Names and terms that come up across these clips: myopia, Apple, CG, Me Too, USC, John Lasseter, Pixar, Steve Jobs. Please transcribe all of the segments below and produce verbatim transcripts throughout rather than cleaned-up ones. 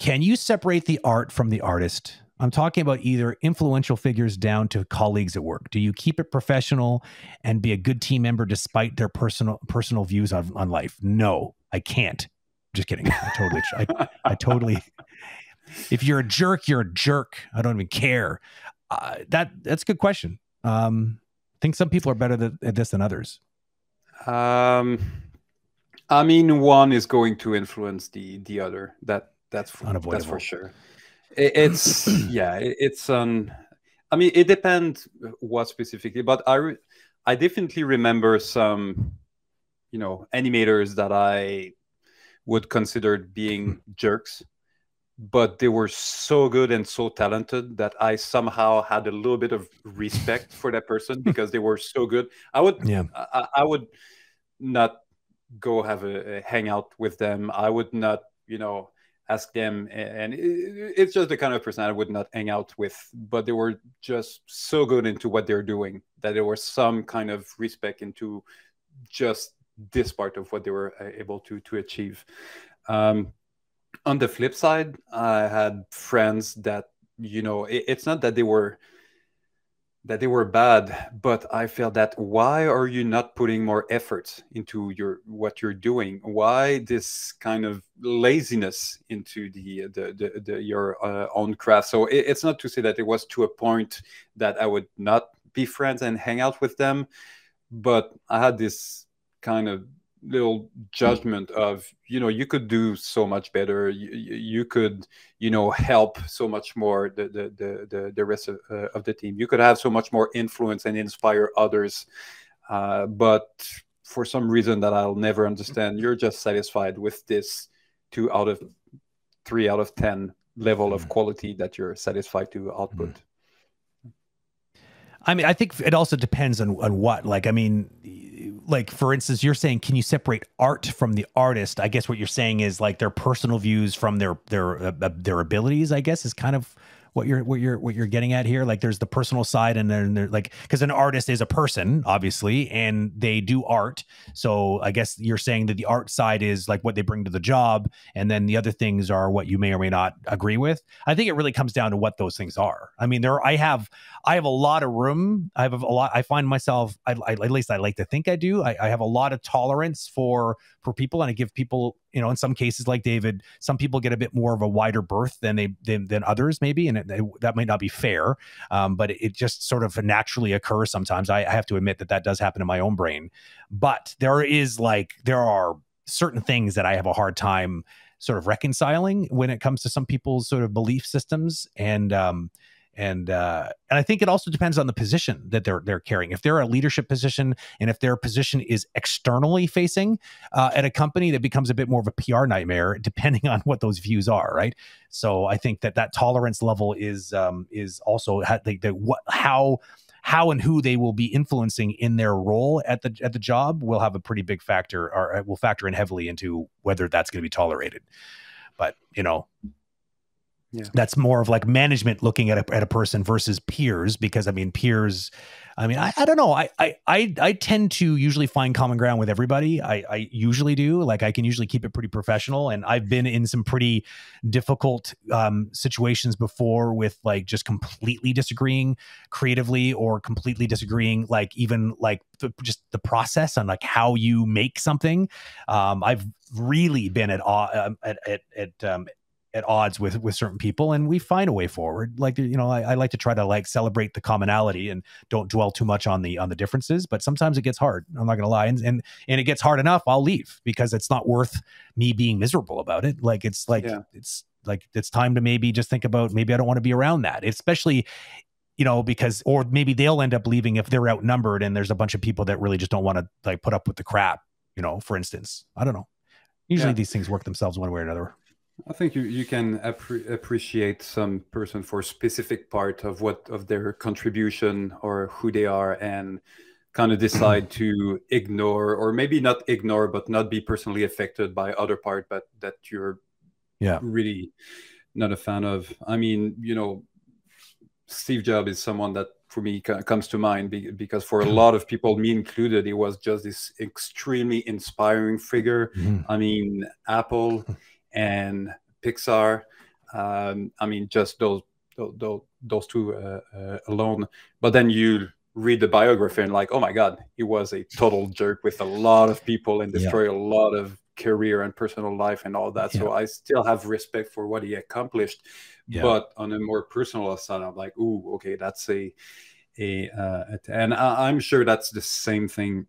Can you separate the art from the artist? I'm talking about either influential figures down to colleagues at work. Do you keep it professional and be a good team member despite their personal personal views on, on life? No, I can't. Just kidding. I totally, I, I totally, if you're a jerk, you're a jerk. I don't even care. Uh, that that's a good question. Um, I think some people are better th at this than others. Um, I mean, one is going to influence the, the other. That that's for, unavoidable. That's for sure. It's yeah, it's um, I mean, it depends what specifically, but I re I definitely remember some, you know, animators that I would consider being jerks, but they were so good and so talented that I somehow had a little bit of respect for that person because they were so good. I would yeah, I, I would not go have a, a hangout with them. I would not, you know, ask them, and it's just the kind of person I would not hang out with, but they were just so good into what they're doing that there was some kind of respect into just this part of what they were able to to achieve. Um, on the flip side, I had friends that, you know, it, it's not that they were that they were bad, but I felt that, why are you not putting more effort into your what you're doing? Why this kind of laziness into the, the, the, the your uh, own craft? So it, it's not to say that it was to a point that I would not be friends and hang out with them, but I had this kind of little judgment of, you know, you could do so much better, you, you could, you know, help so much more the the the, the, the rest of, uh, of the team, you could have so much more influence and inspire others, uh, but for some reason that I'll never understand, you're just satisfied with this two out of three out of ten level of quality that you're satisfied to output. I mean, I think it also depends on, on what, like, I mean, like, for instance, you're saying, can you separate art from the artist? I guess what you're saying is like their personal views from their, their, uh, their abilities, I guess, is kind of what you're, what you're, what you're getting at here. Like there's the personal side, and then they're like, cause an artist is a person, obviously, and they do art. So I guess you're saying that the art side is like what they bring to the job. And then the other things are what you may or may not agree with. I think it really comes down to what those things are. I mean, there, are, I have, I have a lot of room. I have a lot, I find myself, I, I, at least I like to think I do. I, I have a lot of tolerance for, for people. And I give people, you know, in some cases like David, some people get a bit more of a wider berth than they, than, than others maybe. And it, it, that might not be fair, um, but it, it just sort of naturally occurs sometimes. I, I have to admit that that does happen in my own brain, but there is like, there are certain things that I have a hard time sort of reconciling when it comes to some people's sort of belief systems. And, um, And, uh, and I think it also depends on the position that they're, they're carrying. If they're a leadership position, and if their position is externally facing uh, at a company, that becomes a bit more of a P R nightmare, depending on what those views are, right? So I think that that tolerance level is, um, is also ha the, the, what, how, how and who they will be influencing in their role at the, at the job will have a pretty big factor, or will factor in heavily into whether that's going to be tolerated. But, you know... Yeah. That's more of like management looking at a, at a person versus peers, because I mean, peers, I mean, I, I don't know. I, I, I, I tend to usually find common ground with everybody. I, I usually do. Like I can usually keep it pretty professional, and I've been in some pretty difficult um, situations before with like just completely disagreeing creatively, or completely disagreeing, like even like the, just the process on like how you make something. Um, I've really been at, uh, at, at, at, um, at odds with, with certain people, and we find a way forward. Like, you know, I, I like to try to like celebrate the commonality and don't dwell too much on the, on the differences, but sometimes it gets hard. I'm not going to lie. And, and, and it gets hard enough, I'll leave, because it's not worth me being miserable about it. Like, it's like, yeah. it's like, it's time to maybe just think about, maybe I don't want to be around that, especially, you know, because, or maybe they'll end up leaving if they're outnumbered and there's a bunch of people that really just don't want to like put up with the crap, you know, for instance. I don't know. Usually yeah. these things work themselves one way or another. I think you, you can appre appreciate some person for a specific part of what of their contribution or who they are, and kind of decide to ignore, or maybe not ignore, but not be personally affected by other part, but that you're yeah. really not a fan of. I mean, you know, Steve Jobs is someone that for me comes to mind, because for a lot of people, me included, he was just this extremely inspiring figure. Mm. I mean, Apple and Pixar, Um, I mean, just those those, those two uh, uh, alone. But then you read the biography and like, oh my God, he was a total jerk with a lot of people and destroyed yeah. a lot of career and personal life and all that. Yeah. So I still have respect for what he accomplished, yeah. but on a more personal side, I'm like, ooh, okay, that's a, a uh, and I, I'm sure that's the same thing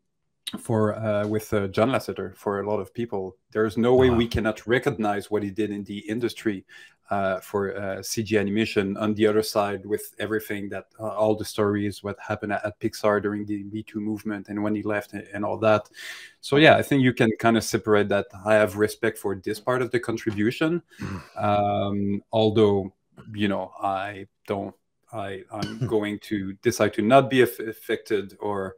for uh, with uh, John Lasseter for a lot of people. There's no way wow. we cannot recognize what he did in the industry uh, for uh, C G animation. On the other side, with everything that uh, all the stories, what happened at, at Pixar during the Me Too movement and when he left and, and all that. So yeah, I think you can kind of separate that. I have respect for this part of the contribution, mm. um, although, you know, I don't, I, I'm going to decide to not be affected or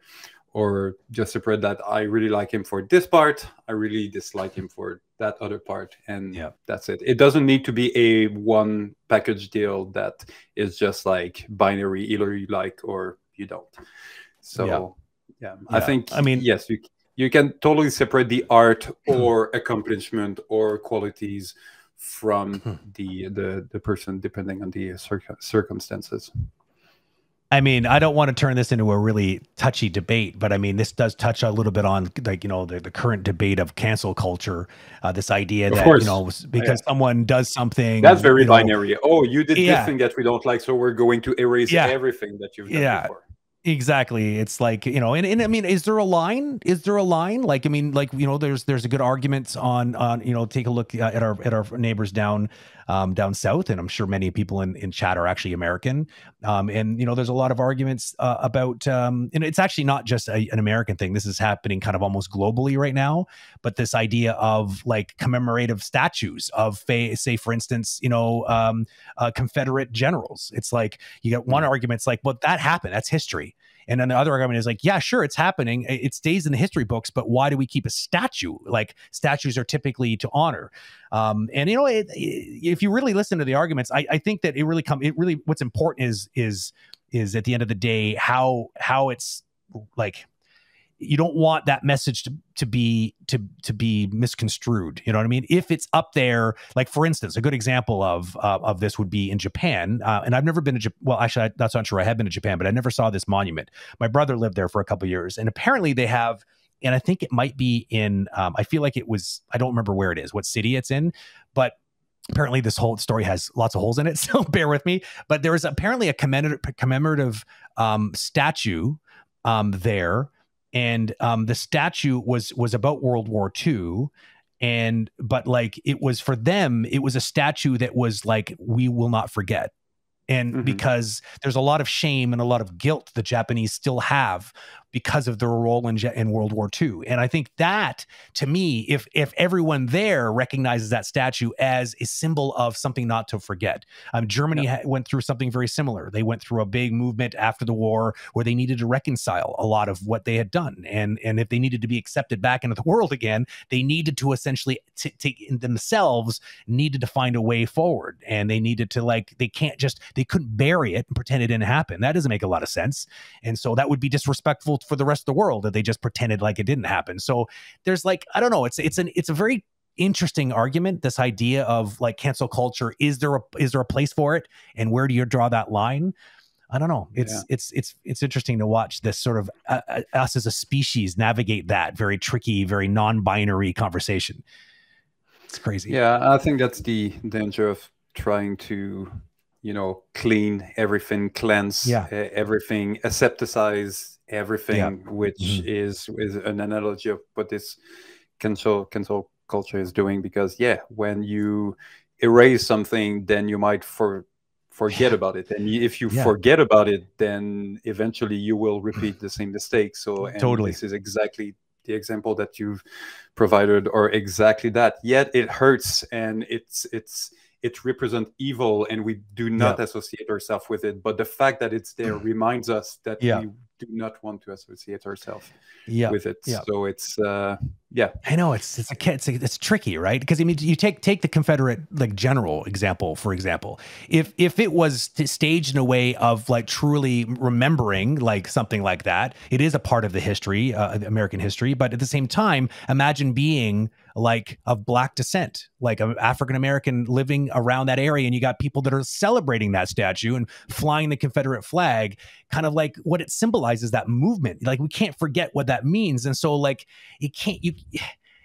or just separate that I really like him for this part, I really dislike him for that other part, and yeah. that's it. It doesn't need to be a one package deal that is just like binary, either you like or you don't. So yeah, yeah. yeah. I think, I mean, yes, you, you can totally separate the art or accomplishment or qualities from the, the, the person, depending on the cir circumstances. I mean, I don't want to turn this into a really touchy debate, but I mean, this does touch a little bit on, like, you know, the, the current debate of cancel culture, uh, this idea of that, course. you know, because yeah. someone does something. That's very binary. Know, oh, you did yeah. this thing that we don't like, so we're going to erase yeah. everything that you've done yeah. before. Exactly. It's like, you know, and, and I mean, is there a line? Is there a line? Like, I mean, like, you know, there's, there's a good argument on, on, you know, take a look at our, at our neighbors down, um, down South. And I'm sure many people in, in chat are actually American. Um, and, you know, there's a lot of arguments uh, about, um, and it's actually not just a, an American thing. This is happening kind of almost globally right now, but this idea of like commemorative statues of, say, for instance, you know, um, uh, Confederate generals. It's like, you got one argument, it's like, well, that happened, that's history. And then the other argument is like, yeah, sure, it's happening. It stays in the history books, but why do we keep a statue? Like, statues are typically to honor. Um, and, you know, it, it, if you really listen to the arguments, I, I think that it really come, it really, what's important is, is, is at the end of the day, how, how it's like, you don't want that message to, to be, to, to be misconstrued. You know what I mean? If it's up there, like, for instance, a good example of, uh, of this would be in Japan. Uh, and I've never been to Japan. Well, actually, I, that's not true. I have been to Japan, but I never saw this monument. My brother lived there for a couple of years, and apparently they have, and I think it might be in, um, I feel like it was, I don't remember where it is, what city it's in, but apparently this whole story has lots of holes in it. So bear with me, but there is apparently a commemorative, commemorative um, statue um, there. And um, the statue was was about World War Two, and but like it was for them, it was a statue that was like, we will not forget, and mm-hmm. because there's a lot of shame and a lot of guilt the Japanese still have because of their role in, in World War Two. And I think that, to me, if if everyone there recognizes that statue as a symbol of something not to forget, um, Germany yeah. went through something very similar. They went through a big movement after the war where they needed to reconcile a lot of what they had done, and and if they needed to be accepted back into the world again, they needed to essentially take themselves needed to find a way forward, and they needed to, like, they can't just they couldn't bury it and pretend it didn't happen. That doesn't make a lot of sense, and so that would be disrespectful for the rest of the world that they just pretended like it didn't happen. So there's like, I don't know, it's it's an it's a very interesting argument, this idea of like cancel culture. Is there a is there a place for it, and where do you draw that line? I don't know. It's yeah. it's it's it's interesting to watch this sort of uh, us as a species navigate that very tricky, very non-binary conversation. It's crazy. Yeah, I think that's the danger of trying to, you know, clean everything, cleanse yeah. everything, asepticize everything, yeah. which mm-hmm. is is an analogy of what this cancel cancel culture is doing. Because yeah, when you erase something, then you might for forget yeah. about it, and if you yeah. forget about it, then eventually you will repeat the same mistake. So and totally, this is exactly the example that you've provided, or exactly that. Yet it hurts, and it's it's. it represents evil, and we do not yeah. associate ourselves with it. But the fact that it's there reminds us that yeah. we do not want to associate ourselves yeah. with it. Yeah. So it's, uh, Yeah, I know it's it's a it's, it's tricky, right? Because I mean, you take take the Confederate like general example, for example. If if it was staged in a way of like truly remembering like something like that, it is a part of the history, uh, American history. But at the same time, imagine being like of Black descent, like an African American living around that area, and you got people that are celebrating that statue and flying the Confederate flag, kind of like what it symbolizes, that movement. Like we can't forget what that means, and so like it can't you.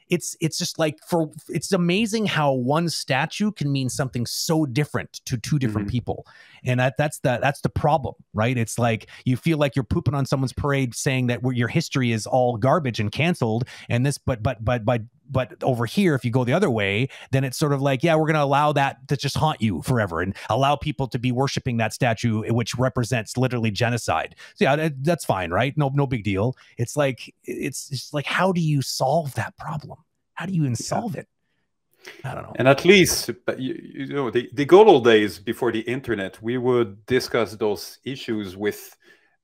It's it's just like for it's amazing how one statue can mean something so different to two different mm-hmm. people, and that that's the that's the problem, right? It's like you feel like you're pooping on someone's parade, saying that where your history is all garbage and canceled, and this, but but but by. But over here, if you go the other way, then it's sort of like, yeah, we're going to allow that to just haunt you forever and allow people to be worshiping that statue, which represents literally genocide. So yeah, that's fine, right? No, no big deal. It's like, it's just like, how do you solve that problem? How do you even solve it? I don't know. And at least, you, you know, the, the good old days before the internet, we would discuss those issues with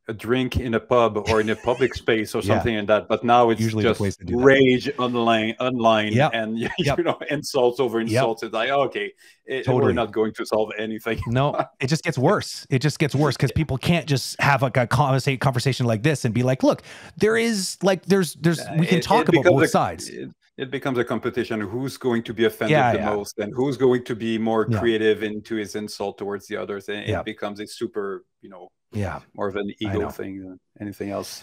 a drink in a pub or in a public space or something yeah. like that, but now it's usually just rage that. online, online, yep. and you yep. know, insults over insults. Yep. It's like, okay, it, totally. we're not going to solve anything. No, it just gets worse. It just gets worse because yeah. people can't just have like a conversation like this and be like, look, there is like, there's, there's, we can it, talk it about both a, sides. It, it becomes a competition. Who's going to be offended yeah, the yeah. most, and who's going to be more yeah. creative into his insult towards the others, and yeah. it becomes a super, you know. Yeah, more of an ego thing than anything else.